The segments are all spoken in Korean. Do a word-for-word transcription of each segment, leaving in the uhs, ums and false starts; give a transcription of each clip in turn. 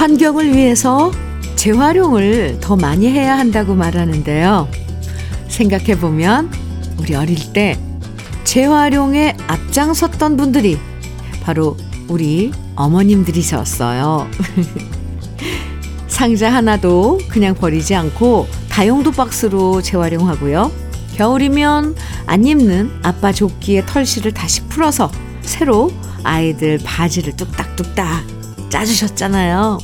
환경을 위해서 재활용을 더 많이 해야 한다고 말하는데요. 생각해보면 우리 어릴 때 재활용에 앞장섰던 분들이 바로 우리 어머님들이셨어요. 상자 하나도 그냥 버리지 않고 다용도 박스로 재활용하고요. 겨울이면 안 입는 아빠 조끼의 털실을 다시 풀어서 새로 아이들 바지를 뚝딱뚝딱 짜주셨잖아요.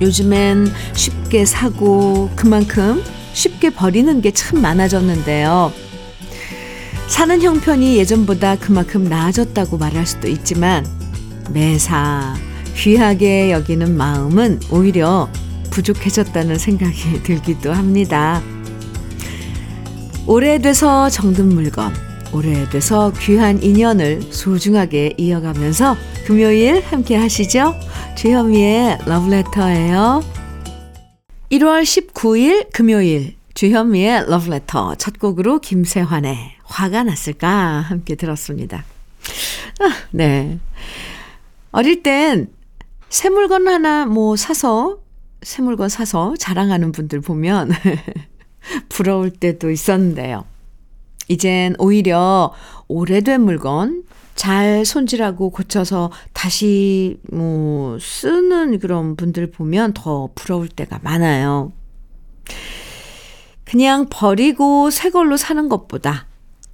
요즘엔 쉽게 사고 그만큼 쉽게 버리는 게 참 많아졌는데요. 사는 형편이 예전보다 그만큼 나아졌다고 말할 수도 있지만 매사 귀하게 여기는 마음은 오히려 부족해졌다는 생각이 들기도 합니다. 오래돼서 정든 물건, 오래돼서 귀한 인연을 소중하게 이어가면서 금요일 함께 하시죠. 주현미의 러브레터예요. 일월 십구일 금요일 주현미의 러브레터 첫 곡으로 김세환의 화가 났을까 함께 들었습니다. 아, 네. 어릴 땐 새 물건 하나 뭐 사서 새 물건 사서 자랑하는 분들 보면 부러울 때도 있었는데요. 이젠 오히려 오래된 물건 잘 손질하고 고쳐서 다시 뭐 쓰는 그런 분들 보면 더 부러울 때가 많아요. 그냥 버리고 새 걸로 사는 것보다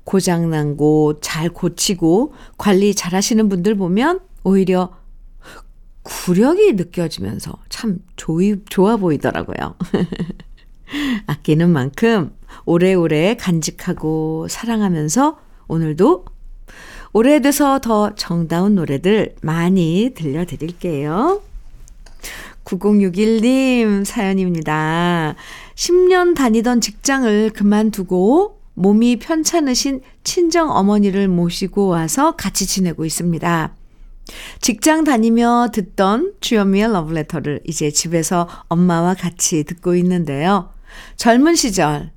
고장난 곳 잘 고치고 관리 잘 하시는 분들 보면 오히려 구력이 느껴지면서 참 조이, 좋아 보이더라고요. 아끼는 만큼 오래오래 간직하고 사랑하면서 오늘도 오래돼서 더 정다운 노래들 많이 들려드릴게요. 구공육일 님 사연입니다. 십 년 다니던 직장을 그만두고 몸이 편찮으신 친정 어머니를 모시고 와서 같이 지내고 있습니다. 직장 다니며 듣던 주현미의 러브레터를 이제 집에서 엄마와 같이 듣고 있는데요. 젊은 시절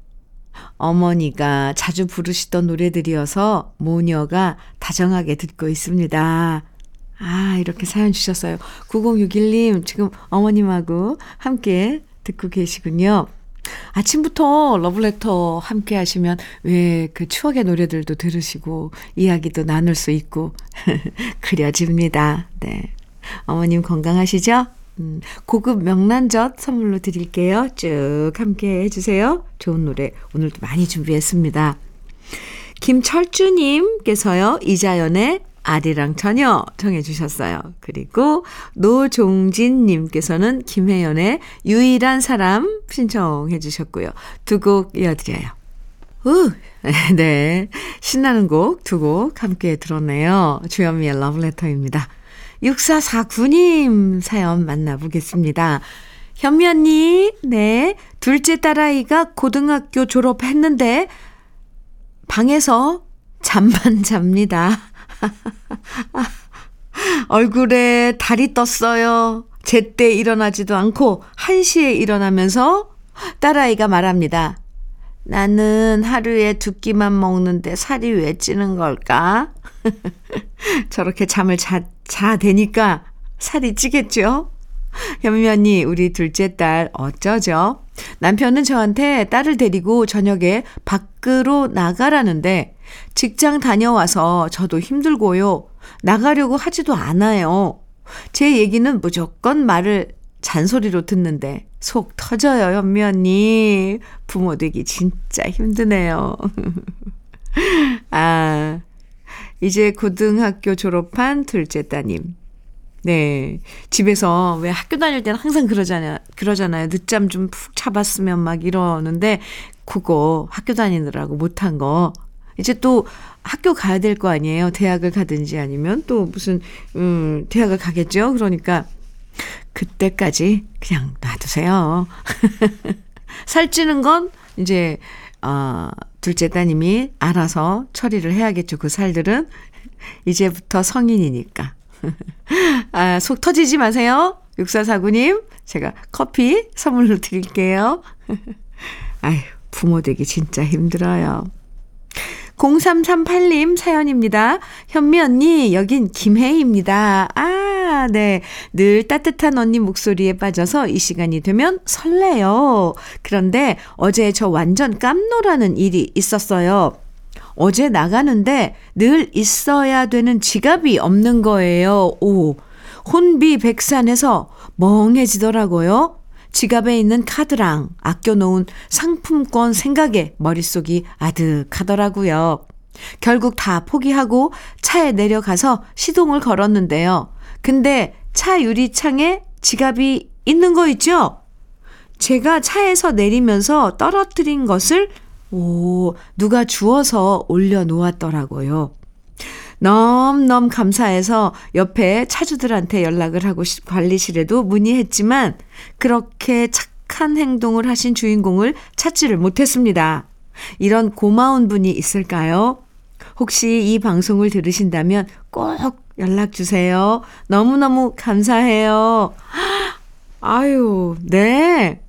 어머니가 자주 부르시던 노래들이어서 모녀가 다정하게 듣고 있습니다. 아, 이렇게 사연 주셨어요. 구공육일 님 지금 어머님하고 함께 듣고 계시군요. 아침부터 러브레터 함께 하시면 왜 그 추억의 노래들도 들으시고 이야기도 나눌 수 있고 그려집니다. 네, 어머님 건강하시죠? 음, 고급 명란젓 선물로 드릴게요. 쭉 함께 해주세요. 좋은 노래 오늘도 많이 준비했습니다. 김철주님께서요. 이자연의 아리랑 처녀 정해 주셨어요. 그리고 노종진님께서는 김혜연의 유일한 사람 신청해 주셨고요. 두 곡 이어드려요. 우, 네, 신나는 곡 두 곡 함께 들었네요. 주현미의 러브레터입니다. 육사사구 님 사연 만나보겠습니다. 현미 언니, 네, 둘째 딸아이가 고등학교 졸업했는데 방에서 잠만 잡니다. 얼굴에 달이 떴어요. 제때 일어나지도 않고 한 시에 일어나면서 딸아이가 말합니다. 나는 하루에 두 끼만 먹는데 살이 왜 찌는 걸까? 저렇게 잠을 자, 자대니까 살이 찌겠죠? 현미 언니, 우리 둘째 딸 어쩌죠? 남편은 저한테 딸을 데리고 저녁에 밖으로 나가라는데 직장 다녀와서 저도 힘들고요. 나가려고 하지도 않아요. 제 얘기는 무조건 말을 잔소리로 듣는데 속 터져요, 현미 언니. 부모 되기 진짜 힘드네요. 아, 이제 고등학교 졸업한 둘째 따님. 네, 집에서 왜 학교 다닐 때는 항상 그러잖아요. 그러잖아요. 늦잠 좀 푹 잡았으면 막 이러는데 그거 학교 다니느라고 못한 거. 이제 또 학교 가야 될 거 아니에요. 대학을 가든지 아니면 또 무슨 음, 대학을 가겠죠. 그러니까 그때까지 그냥 놔두세요. 살찌는 건 이제 어, 둘째 따님이 알아서 처리를 해야겠죠. 그 살들은 이제부터 성인이니까. 아, 속 터지지 마세요. 육사사구 님, 제가 커피 선물로 드릴게요. 아유, 부모 되기 진짜 힘들어요. 공삼삼팔 님 사연입니다. 현미 언니, 여긴 김혜희입니다. 아, 네. 늘 따뜻한 언니 목소리에 빠져서 이 시간이 되면 설레요. 그런데 어제 저 완전 깜놀하는 일이 있었어요. 어제 나가는데 늘 있어야 되는 지갑이 없는 거예요. 오, 혼비백산해서 멍해지더라고요. 지갑에 있는 카드랑 아껴놓은 상품권 생각에 머릿속이 아득하더라고요. 결국 다 포기하고 차에 내려가서 시동을 걸었는데요. 근데 차 유리창에 지갑이 있는 거 있죠? 제가 차에서 내리면서 떨어뜨린 것을 오, 누가 주워서 올려놓았더라고요. 넘넘 감사해서 옆에 차주들한테 연락을 하고 관리실에도 문의했지만 그렇게 착한 행동을 하신 주인공을 찾지를 못했습니다. 이런 고마운 분이 있을까요? 혹시 이 방송을 들으신다면 꼭 연락 주세요. 너무너무 감사해요. 아유, 네.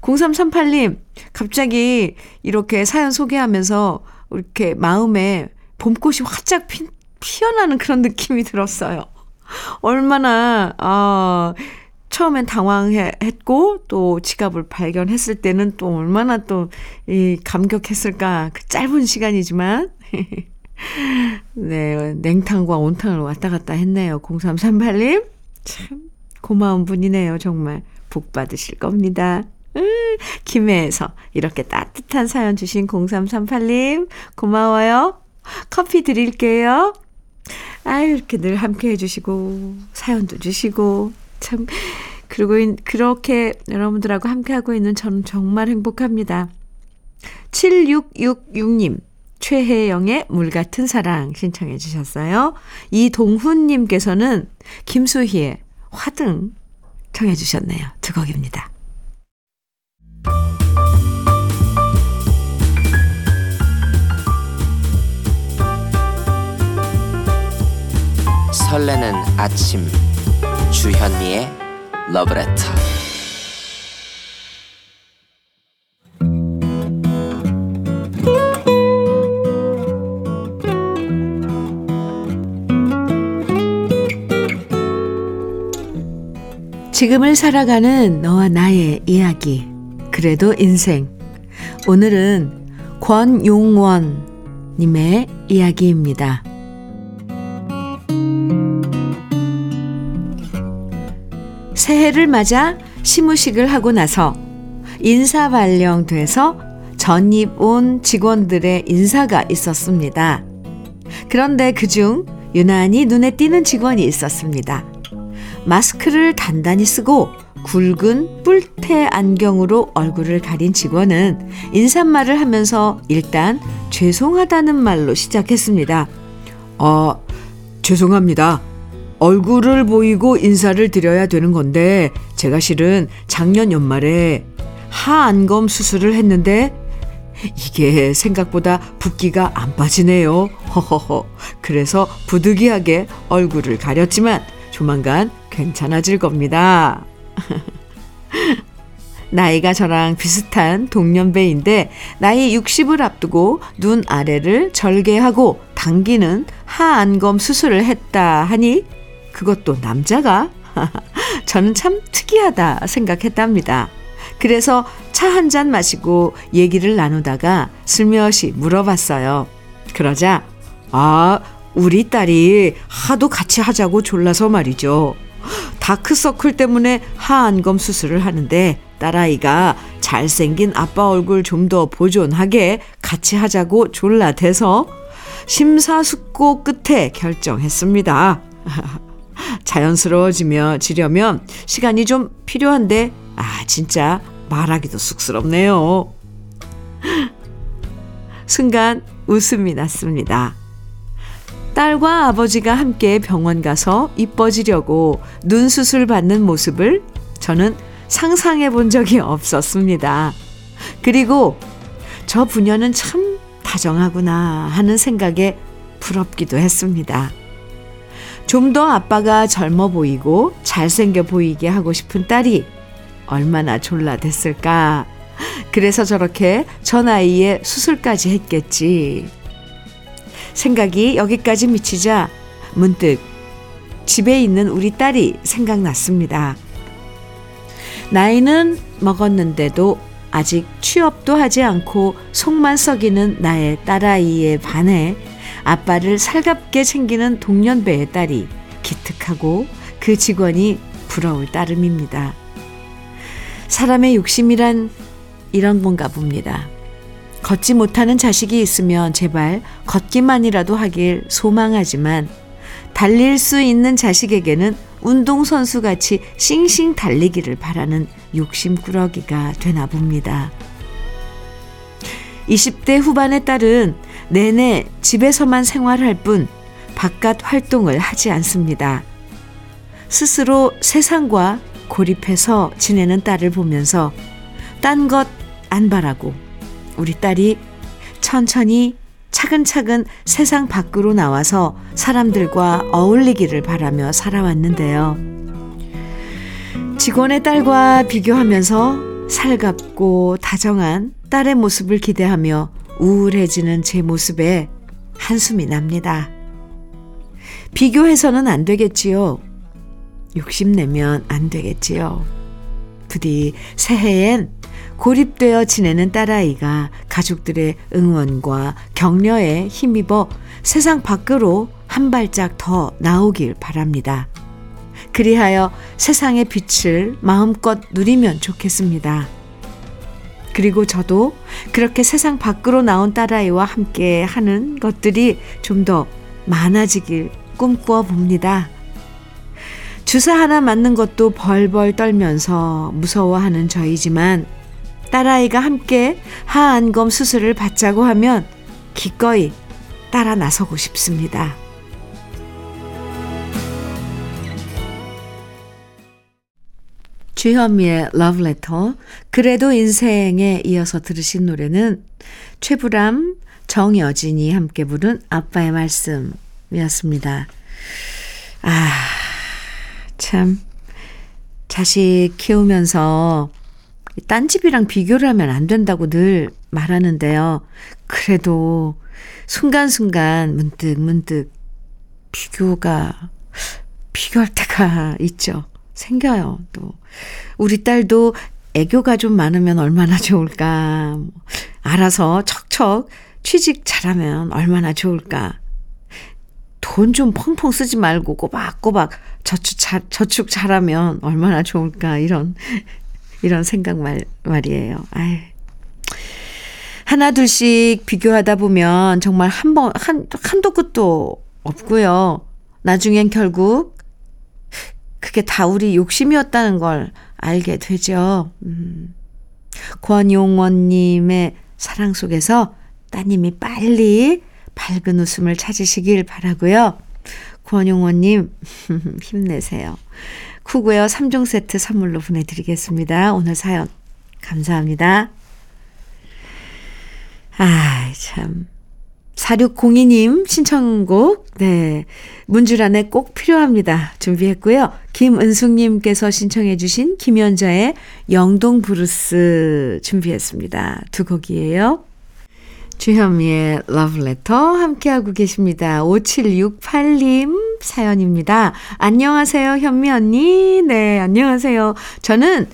공삼삼팔 님, 갑자기 이렇게 사연 소개하면서 이렇게 마음에 봄꽃이 활짝 피, 피어나는 그런 느낌이 들었어요. 얼마나 아, 처음엔 당황했고 또 지갑을 발견했을 때는 또 얼마나 또 이, 감격했을까. 그 짧은 시간이지만 네, 냉탕과 온탕을 왔다 갔다 했네요. 공삼삼팔 님 참 고마운 분이네요. 정말 복 받으실 겁니다. 김해에서 이렇게 따뜻한 사연 주신 공삼삼팔 님 고마워요. 커피 드릴게요. 아유, 이렇게 늘 함께 해주시고 사연도 주시고 참, 그리고 인, 그렇게 여러분들하고 함께하고 있는 저는 정말 행복합니다. 칠육육육 님 최혜영의 물같은 사랑 신청해 주셨어요. 이동훈님께서는 김수희의 화등 청해 주셨네요. 두 곡입니다. 설레는 아침 주현미의 러브레터. 지금을 살아가는 너와 나의 이야기, 그래도 인생. 오늘은 권용원 님의 이야기입니다. 새해를 맞아 시무식을 하고 나서 인사발령돼서 전입 온 직원들의 인사가 있었습니다. 그런데 그중 유난히 눈에 띄는 직원이 있었습니다. 마스크를 단단히 쓰고 굵은 뿔테 안경으로 얼굴을 가린 직원은 인사말을 하면서 일단 죄송하다는 말로 시작했습니다. 어, 죄송합니다. 얼굴을 보이고 인사를 드려야 되는 건데 제가 실은 작년 연말에 하안검 수술을 했는데 이게 생각보다 붓기가 안 빠지네요. 허허허. 그래서 부득이하게 얼굴을 가렸지만 조만간 괜찮아질 겁니다. 나이가 저랑 비슷한 동년배인데 나이 육십을 앞두고 눈 아래를 절개하고 당기는 하안검 수술을 했다 하니 그것도 남자가? 저는 참 특이하다 생각했답니다. 그래서 차 한 잔 마시고 얘기를 나누다가 슬며시 물어봤어요. 그러자 아, 우리 딸이 하도 같이 하자고 졸라서 말이죠. 다크서클 때문에 하안검 수술을 하는데 딸아이가 잘생긴 아빠 얼굴 좀 더 보존하게 같이 하자고 졸라 대서 심사숙고 끝에 결정했습니다. 자연스러워지며 지려면 시간이 좀 필요한데 아, 진짜 말하기도 쑥스럽네요. 순간 웃음이 났습니다. 딸과 아버지가 함께 병원 가서 이뻐지려고 눈 수술 받는 모습을 저는 상상해 본 적이 없었습니다. 그리고 저 부녀는 참 다정하구나 하는 생각에 부럽기도 했습니다. 좀 더 아빠가 젊어 보이고 잘생겨 보이게 하고 싶은 딸이 얼마나 졸라 됐을까. 그래서 저렇게 저 나이에 수술까지 했겠지. 생각이 여기까지 미치자 문득 집에 있는 우리 딸이 생각났습니다. 나이는 먹었는데도 아직 취업도 하지 않고 속만 썩이는 나의 딸아이에 반해 아빠를 살갑게 챙기는 동년배의 딸이 기특하고 그 직원이 부러울 따름입니다. 사람의 욕심이란 이런 건가 봅니다. 걷지 못하는 자식이 있으면 제발 걷기만이라도 하길 소망하지만 달릴 수 있는 자식에게는 운동선수같이 싱싱 달리기를 바라는 욕심꾸러기가 되나 봅니다. 이십 대 후반의 딸은 내내 집에서만 생활할 뿐 바깥 활동을 하지 않습니다. 스스로 세상과 고립해서 지내는 딸을 보면서 딴 것 안 바라고 우리 딸이 천천히 차근차근 세상 밖으로 나와서 사람들과 어울리기를 바라며 살아왔는데요. 직원의 딸과 비교하면서 살갑고 다정한 딸의 모습을 기대하며 우울해지는 제 모습에 한숨이 납니다. 비교해서는 안 되겠지요. 욕심내면 안 되겠지요. 부디 새해엔 고립되어 지내는 딸아이가 가족들의 응원과 격려에 힘입어 세상 밖으로 한 발짝 더 나오길 바랍니다. 그리하여 세상의 빛을 마음껏 누리면 좋겠습니다. 그리고 저도 그렇게 세상 밖으로 나온 딸아이와 함께 하는 것들이 좀 더 많아지길 꿈꾸어 봅니다. 주사 하나 맞는 것도 벌벌 떨면서 무서워하는 저이지만 딸아이가 함께 하안검 수술을 받자고 하면 기꺼이 따라 나서고 싶습니다. 주현미의 러브레터, 그래도 인생에 이어서 들으신 노래는 최불암, 정여진이 함께 부른 아빠의 말씀이었습니다. 아, 참 자식 키우면서 딴 집이랑 비교를 하면 안 된다고 늘 말하는데요. 그래도 순간순간 문득 문득 비교가 비교할 때가 있죠. 생겨요. 또 우리 딸도 애교가 좀 많으면 얼마나 좋을까. 알아서 척척 취직 잘하면 얼마나 좋을까. 돈 좀 펑펑 쓰지 말고 꼬박꼬박 저축, 자, 저축 잘하면 얼마나 좋을까. 이런 이런 생각 말, 말이에요. 아유. 하나 둘씩 비교하다 보면 정말 한 번, 한, 한도 끝도 없고요. 나중엔 결국 그게 다 우리 욕심이었다는 걸 알게 되죠. 음. 권용원님의 사랑 속에서 따님이 빨리 밝은 웃음을 찾으시길 바라고요. 권용원님 힘내세요. 쿠고요 삼 종 세트 선물로 보내드리겠습니다. 오늘 사연 감사합니다. 아, 참. 사육공이 님 신청곡, 네. 문주란에 꼭 필요합니다. 준비했고요. 김은숙님께서 신청해주신 김연자의 영동 브루스 준비했습니다. 두 곡이에요. 주현미의 러브레터 함께하고 계십니다. 오칠육팔 님 사연입니다. 안녕하세요, 현미 언니. 네, 안녕하세요. 저는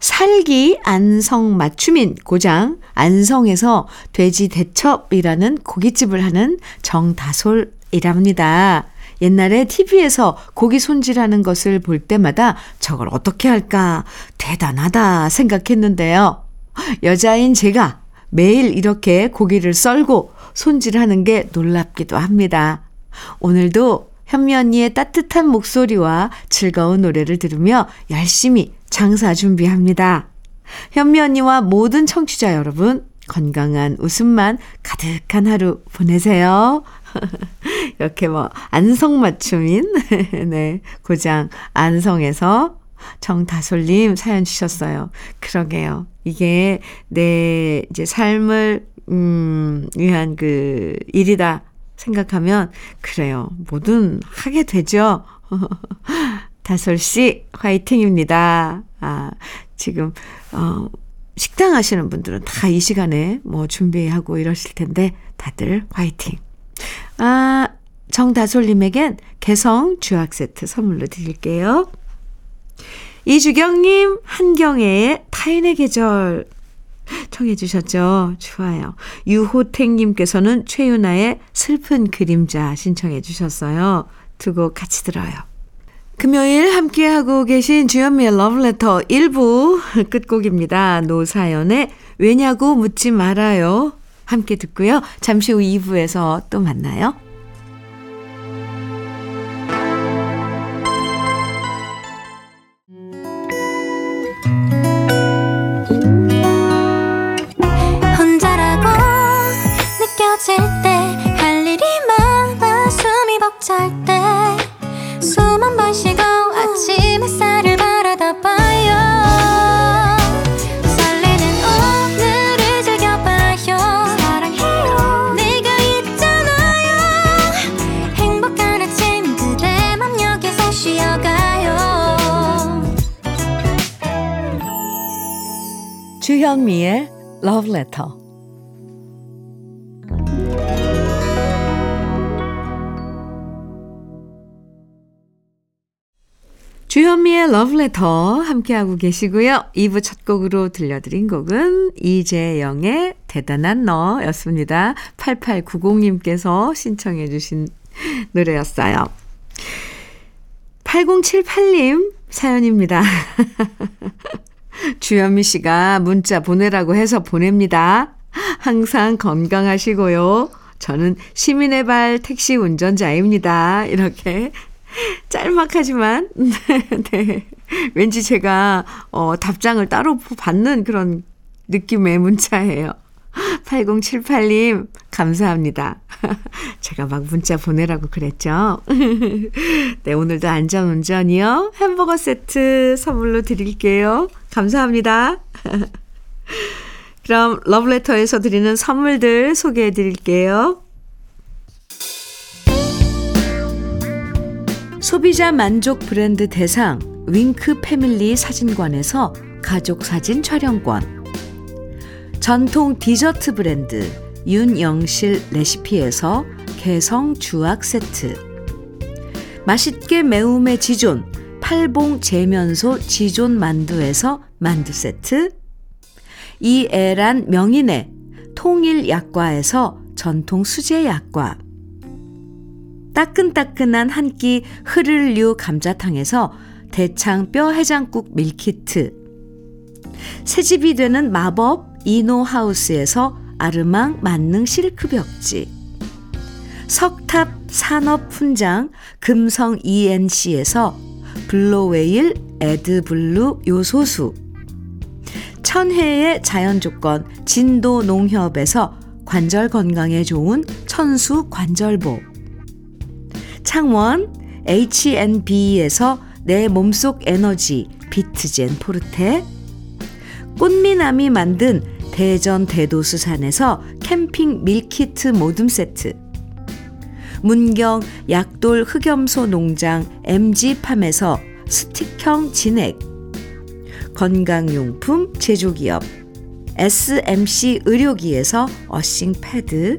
살기 안성 맞춤인 고장 안성에서 돼지 대첩이라는 고깃집을 하는 정다솔이랍니다. 옛날에 티비에서 고기 손질하는 것을 볼 때마다 저걸 어떻게 할까 대단하다 생각했는데요. 여자인 제가 매일 이렇게 고기를 썰고 손질하는 게 놀랍기도 합니다. 오늘도 현미 언니의 따뜻한 목소리와 즐거운 노래를 들으며 열심히 장사 준비합니다. 현미 언니와 모든 청취자 여러분, 건강한 웃음만 가득한 하루 보내세요. 이렇게 뭐 안성맞춤인 네, 고장 안성에서 정다솔님 사연 주셨어요. 그러게요. 이게 내 이제 삶을 음, 위한 그 일이다 생각하면 그래요. 뭐든 하게 되죠. 다솔 씨 화이팅입니다. 아, 지금 어, 식당 하시는 분들은 다 이 시간에 뭐 준비하고 이러실 텐데 다들 화이팅. 아, 정다솔님에겐 개성 주악 세트 선물로 드릴게요. 이주경님, 한경애의 타인의 계절 청해 주셨죠? 좋아요. 유호택님께서는 최윤아의 슬픈 그림자 신청해 주셨어요. 두 곡 같이 들어요. 금요일 함께하고 계신 주현미의 러브레터 일 부 끝곡입니다. 노사연의 왜냐고 묻지 말아요. 함께 듣고요. 잠시 후 이 부에서 또 만나요. 주현미의 러브레터. 주현미의 러브레터 함께하고 계시고요. 이 부 첫 곡으로 들려드린 곡은 이재영의 대단한 너였습니다. 팔팔구공님께서 신청해 주신 노래였어요. 팔공칠팔님 사연입니다. 주현미 씨가 문자 보내라고 해서 보냅니다. 항상 건강하시고요. 저는 시민의 발 택시 운전자입니다. 이렇게 짤막하지만 네, 왠지 제가 어, 답장을 따로 받는 그런 느낌의 문자예요. 팔공칠팔님 감사합니다. 제가 막 문자 보내라고 그랬죠. 네, 오늘도 안전운전이요. 햄버거 세트 선물로 드릴게요. 감사합니다. 그럼 러브레터에서 드리는 선물들 소개해 드릴게요. 소비자 만족 브랜드 대상 윙크 패밀리 사진관에서 가족 사진 촬영권, 전통 디저트 브랜드 윤영실 레시피에서 개성 주악 세트, 맛있게 매움의 지존 팔봉 재면소 지존 만두에서 만두 세트, 이애란 명인의 통일 약과에서 전통 수제 약과, 따끈따끈한 한 끼 흐를류 감자탕에서 대창 뼈 해장국 밀키트, 새집이 되는 마법 이노하우스에서 아르망 만능 실크 벽지, 석탑 산업 훈장 금성 이엔씨에서 블로웨일 에드블루 요소수, 천혜의 자연조건 진도 농협에서 관절 건강에 좋은 천수 관절보, 창원 에이치앤비에서 내 몸속 에너지 비트젠 포르테, 꽃미남이 만든 대전 대도수산에서 캠핑 밀키트 모듬 세트, 문경 약돌 흑염소 농장 엠지팜에서 스틱형 진액, 건강용품 제조기업 에스엠씨 의료기에서 어싱 패드,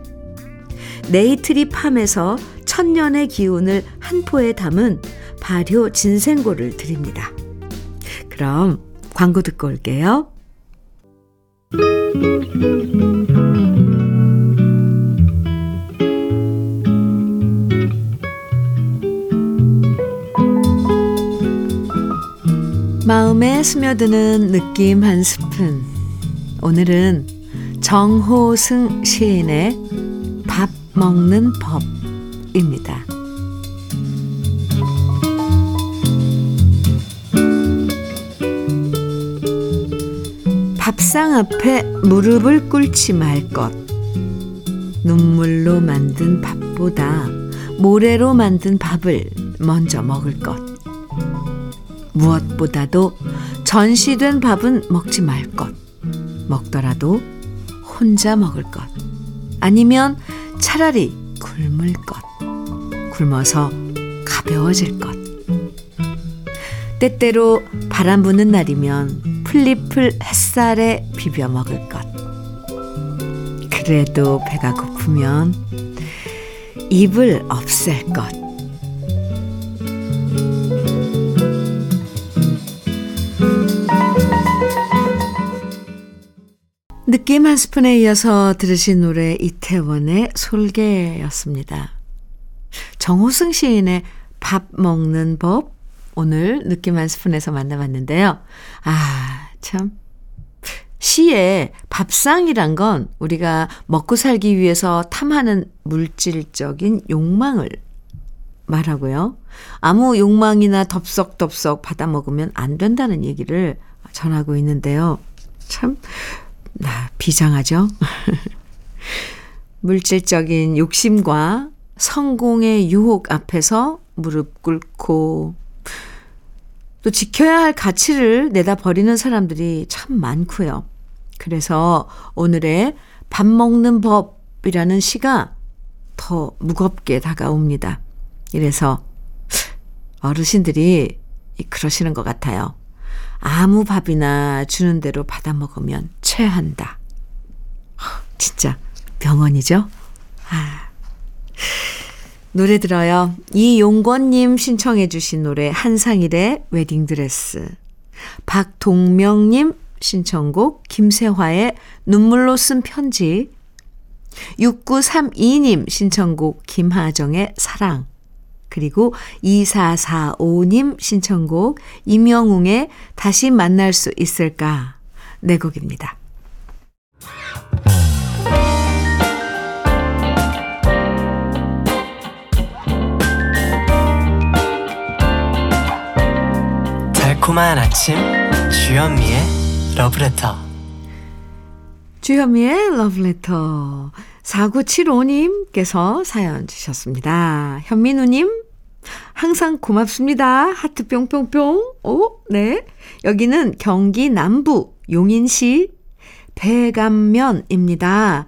네이트리 팜에서 천년의 기운을 한 포에 담은 발효 진생고를 드립니다. 그럼 광고 듣고 올게요. 마음에 스며드는 느낌 한 스푼. 오늘은 정호승 시인의 밥 먹는 법입니다. 밥상 앞에 무릎을 꿇지 말 것. 눈물로 만든 밥보다 모래로 만든 밥을 먼저 먹을 것. 무엇보다도 전시된 밥은 먹지 말 것. 먹더라도 혼자 먹을 것. 아니면 차라리 굶을 것. 굶어서 가벼워질 것. 때때로 바람 부는 날이면 풀잎을 햇살에 비벼 먹을 것. 그래도 배가 고프면 입을 없앨 것. 느낌 한 스푼에 이어서 들으신 노래 이태원의 솔개였습니다. 정호승 시인의 밥 먹는 법 오늘 느낌 한 스푼에서 만나봤는데요. 아, 참. 시에 밥상이란 건 우리가 먹고 살기 위해서 탐하는 물질적인 욕망을 말하고요. 아무 욕망이나 덥석덥석 받아 먹으면 안 된다는 얘기를 전하고 있는데요. 참 아, 비장하죠. 물질적인 욕심과 성공의 유혹 앞에서 무릎 꿇고 또 지켜야 할 가치를 내다버리는 사람들이 참 많고요. 그래서 오늘의 밥 먹는 법이라는 시가 더 무겁게 다가옵니다. 이래서 어르신들이 그러시는 것 같아요. 아무 밥이나 주는 대로 받아 먹으면 체한다. 진짜 명언이죠? 아. 노래 들어요. 이용권님 신청해 주신 노래 한상일의 웨딩드레스, 박동명님 신청곡 김세화의 눈물로 쓴 편지, 육구삼이님 신청곡 김하정의 사랑, 그리고 이사사오님 신청곡 임영웅의 다시 만날 수 있을까 내 곡입니다. 고마운 아침 주현미의 러브레터. 주현미의 러브레터. 사구칠오님께서 사연 주셨습니다. 현민우님 항상 고맙습니다. 하트 뿅뿅뿅. 오, 네. 여기는 경기 남부 용인시 배감면입니다.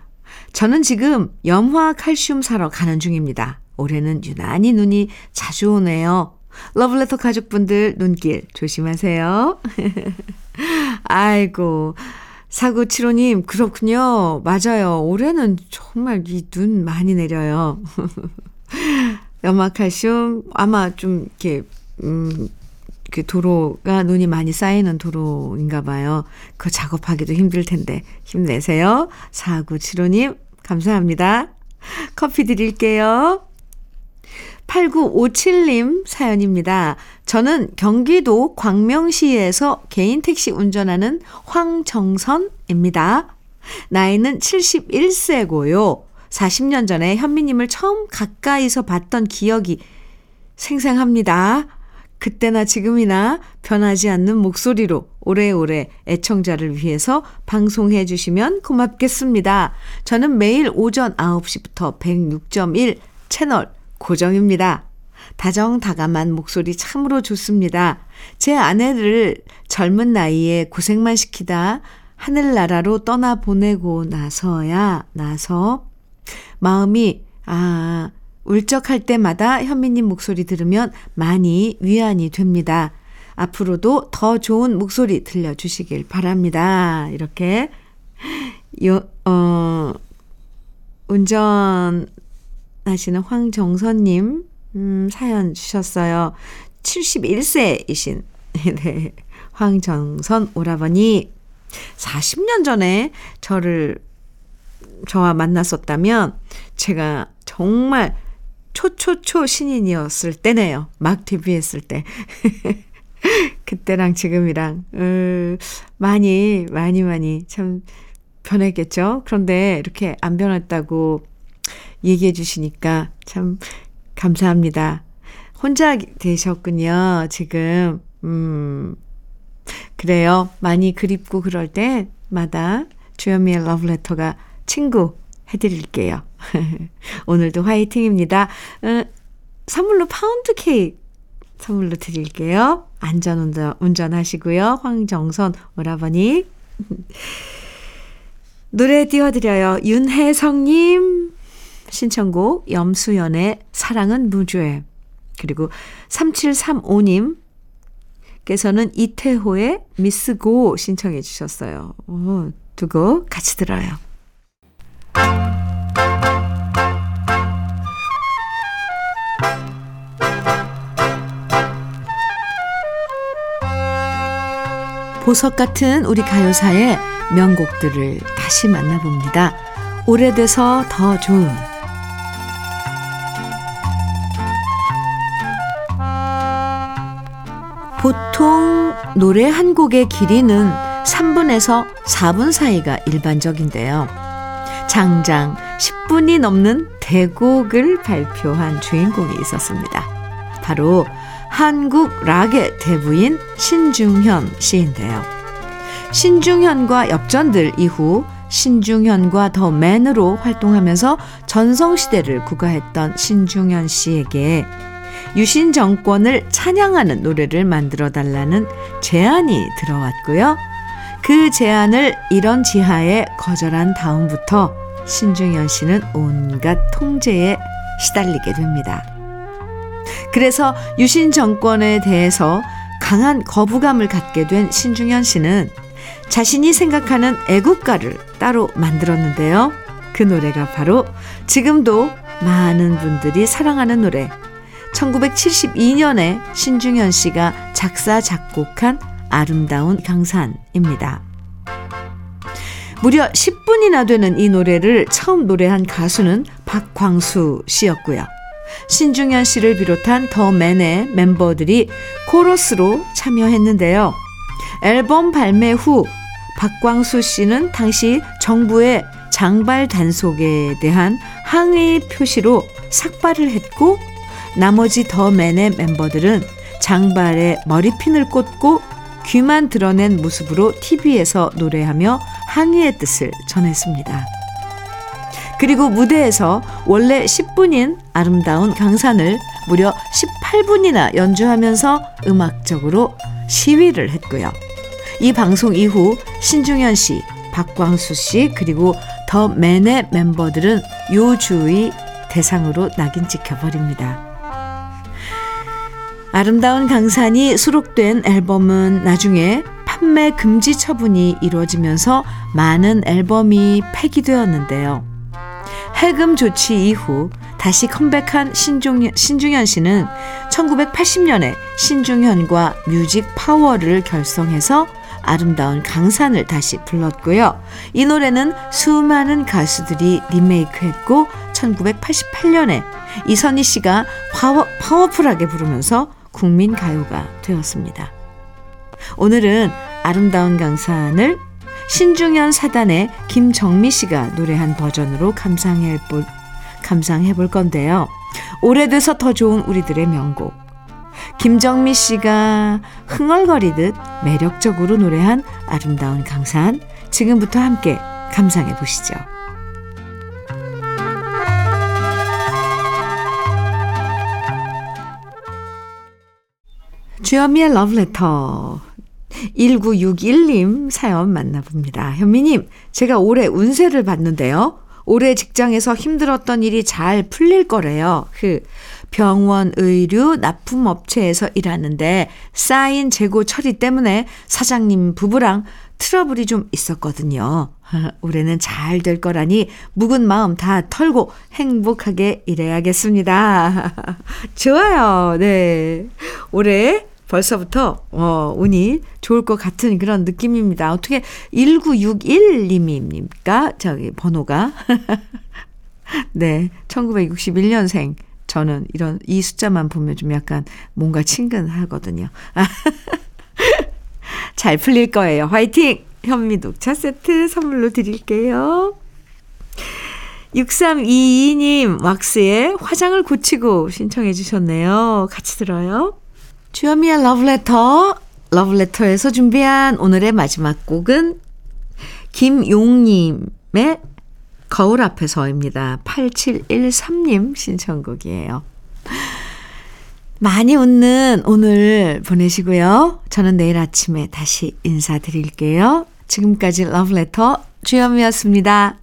저는 지금 염화 칼슘 사러 가는 중입니다. 올해는 유난히 눈이 자주 오네요. 러브레터 가족분들 눈길 조심하세요. 아이고, 사구칠오님 그렇군요. 맞아요. 올해는 정말 이 눈 많이 내려요. 염화칼슘 아마 좀 이렇게 음, 그 도로가 눈이 많이 쌓이는 도로인가 봐요. 그거 작업하기도 힘들 텐데 힘내세요. 사구칠오님 감사합니다. 커피 드릴게요. 팔구오칠님 사연입니다. 저는 경기도 광명시에서 개인 택시 운전하는 황정선입니다. 나이는 칠십일세고요. 사십 년 전에 현미님을 처음 가까이서 봤던 기억이 생생합니다. 그때나 지금이나 변하지 않는 목소리로 오래오래 애청자를 위해서 방송해 주시면 고맙겠습니다. 저는 매일 오전 아홉시부터 백육점일 채널 고정입니다. 다정다감한 목소리 참으로 좋습니다. 제 아내를 젊은 나이에 고생만 시키다 하늘나라로 떠나보내고 나서야 나서 마음이 아 울적할 때마다 현미님 목소리 들으면 많이 위안이 됩니다. 앞으로도 더 좋은 목소리 들려주시길 바랍니다. 이렇게 요, 어, 운전 하시는 황정선님 음, 사연 주셨어요. 칠십일세이신 네, 황정선 오라버니 사십 년 전에 저를 저와 만났었다면 제가 정말 초초초 신인이었을 때네요. 막 데뷔했을 때. 그때랑 지금이랑 음, 많이 많이 많이 참 변했겠죠. 그런데 이렇게 안 변했다고 얘기해 주시니까 참 감사합니다. 혼자 되셨군요. 지금 음 그래요. 많이 그립고 그럴 때마다 주현미의 러브레터가 친구 해드릴게요. 오늘도 화이팅입니다. 음, 선물로 파운드 케이크 선물로 드릴게요. 안전운전 운전하시고요. 황정선 오라버니. 노래 띄워드려요. 윤혜성님 신청곡 염수연의 사랑은 무죄. 그리고 삼칠삼오 님 께서는 이태호의 미스고 신청해 주셨어요. 두 곡 같이 들어요. 보석 같은 우리 가요사의 명곡들을 다시 만나봅니다. 오래돼서 더 좋은. 보통 노래 한 곡의 길이는 삼 분에서 사 분 사이가 일반적인데요. 장장 십 분이 넘는 대곡을 발표한 주인공이 있었습니다. 바로 한국 락의 대부인 신중현 씨인데요. 신중현과 엽전들 이후 신중현과 더 맨으로 활동하면서 전성시대를 구가했던 신중현 씨에게 유신 정권을 찬양하는 노래를 만들어 달라는 제안이 들어왔고요. 그 제안을 이런 지하에 거절한 다음부터 신중현 씨는 온갖 통제에 시달리게 됩니다. 그래서 유신 정권에 대해서 강한 거부감을 갖게 된 신중현 씨는 자신이 생각하는 애국가를 따로 만들었는데요. 그 노래가 바로 지금도 많은 분들이 사랑하는 노래 천구백칠십이 년에 신중현 씨가 작사 작곡한 아름다운 강산입니다. 무려 십 분이나 되는 이 노래를 처음 노래한 가수는 박광수 씨였고요. 신중현 씨를 비롯한 더 맨의 멤버들이 코러스로 참여했는데요. 앨범 발매 후 박광수 씨는 당시 정부의 장발 단속에 대한 항의 표시로 삭발을 했고 나머지 더 맨의 멤버들은 장발에 머리핀을 꽂고 귀만 드러낸 모습으로 티비에서 노래하며 항의의 뜻을 전했습니다. 그리고 무대에서 원래 십 분인 아름다운 강산을 무려 십팔 분이나 연주하면서 음악적으로 시위를 했고요. 이 방송 이후 신중현 씨, 박광수 씨 그리고 더 맨의 멤버들은 요주의 대상으로 낙인 찍혀버립니다. 아름다운 강산이 수록된 앨범은 나중에 판매 금지 처분이 이루어지면서 많은 앨범이 폐기되었는데요. 해금 조치 이후 다시 컴백한 신중현, 신중현 씨는 천구백팔십 년에 신중현과 뮤직 파워를 결성해서 아름다운 강산을 다시 불렀고요. 이 노래는 수많은 가수들이 리메이크했고 천구백팔십팔 년에 이선희 씨가 파워, 파워풀하게 부르면서 국민 가요가 되었습니다. 오늘은 아름다운 강산을 신중현 사단의 김정미 씨가 노래한 버전으로 감상해 볼, 감상해 볼 건데요. 오래돼서 더 좋은 우리들의 명곡. 김정미 씨가 흥얼거리듯 매력적으로 노래한 아름다운 강산. 지금부터 함께 감상해 보시죠. 주현미의 러브레터. 일구육일 님 사연 만나봅니다. 현미님, 제가 올해 운세를 봤는데요. 올해 직장에서 힘들었던 일이 잘 풀릴 거래요. 그 병원, 의류, 납품업체에서 일하는데 쌓인 재고 처리 때문에 사장님 부부랑 트러블이 좀 있었거든요. 올해는 잘 될 거라니 묵은 마음 다 털고 행복하게 일해야겠습니다. 좋아요. 네. 올해 벌써부터 어, 운이 좋을 것 같은 그런 느낌입니다. 어떻게 일구육일 님입니까? 저기 번호가. 네, 천구백육십일 년생. 저는 이런 이 숫자만 보면 좀 약간 뭔가 친근하거든요. 잘 풀릴 거예요. 화이팅! 현미 녹차 세트 선물로 드릴게요. 육삼이이 님 왁스에 화장을 고치고 신청해 주셨네요. 같이 들어요. 주현미의 러브레터, 러브레터에서 준비한 오늘의 마지막 곡은 김용님의 거울 앞에서입니다. 팔칠일삼 님 신청곡이에요. 많이 웃는 오늘 보내시고요. 저는 내일 아침에 다시 인사드릴게요. 지금까지 러브레터 주현미였습니다.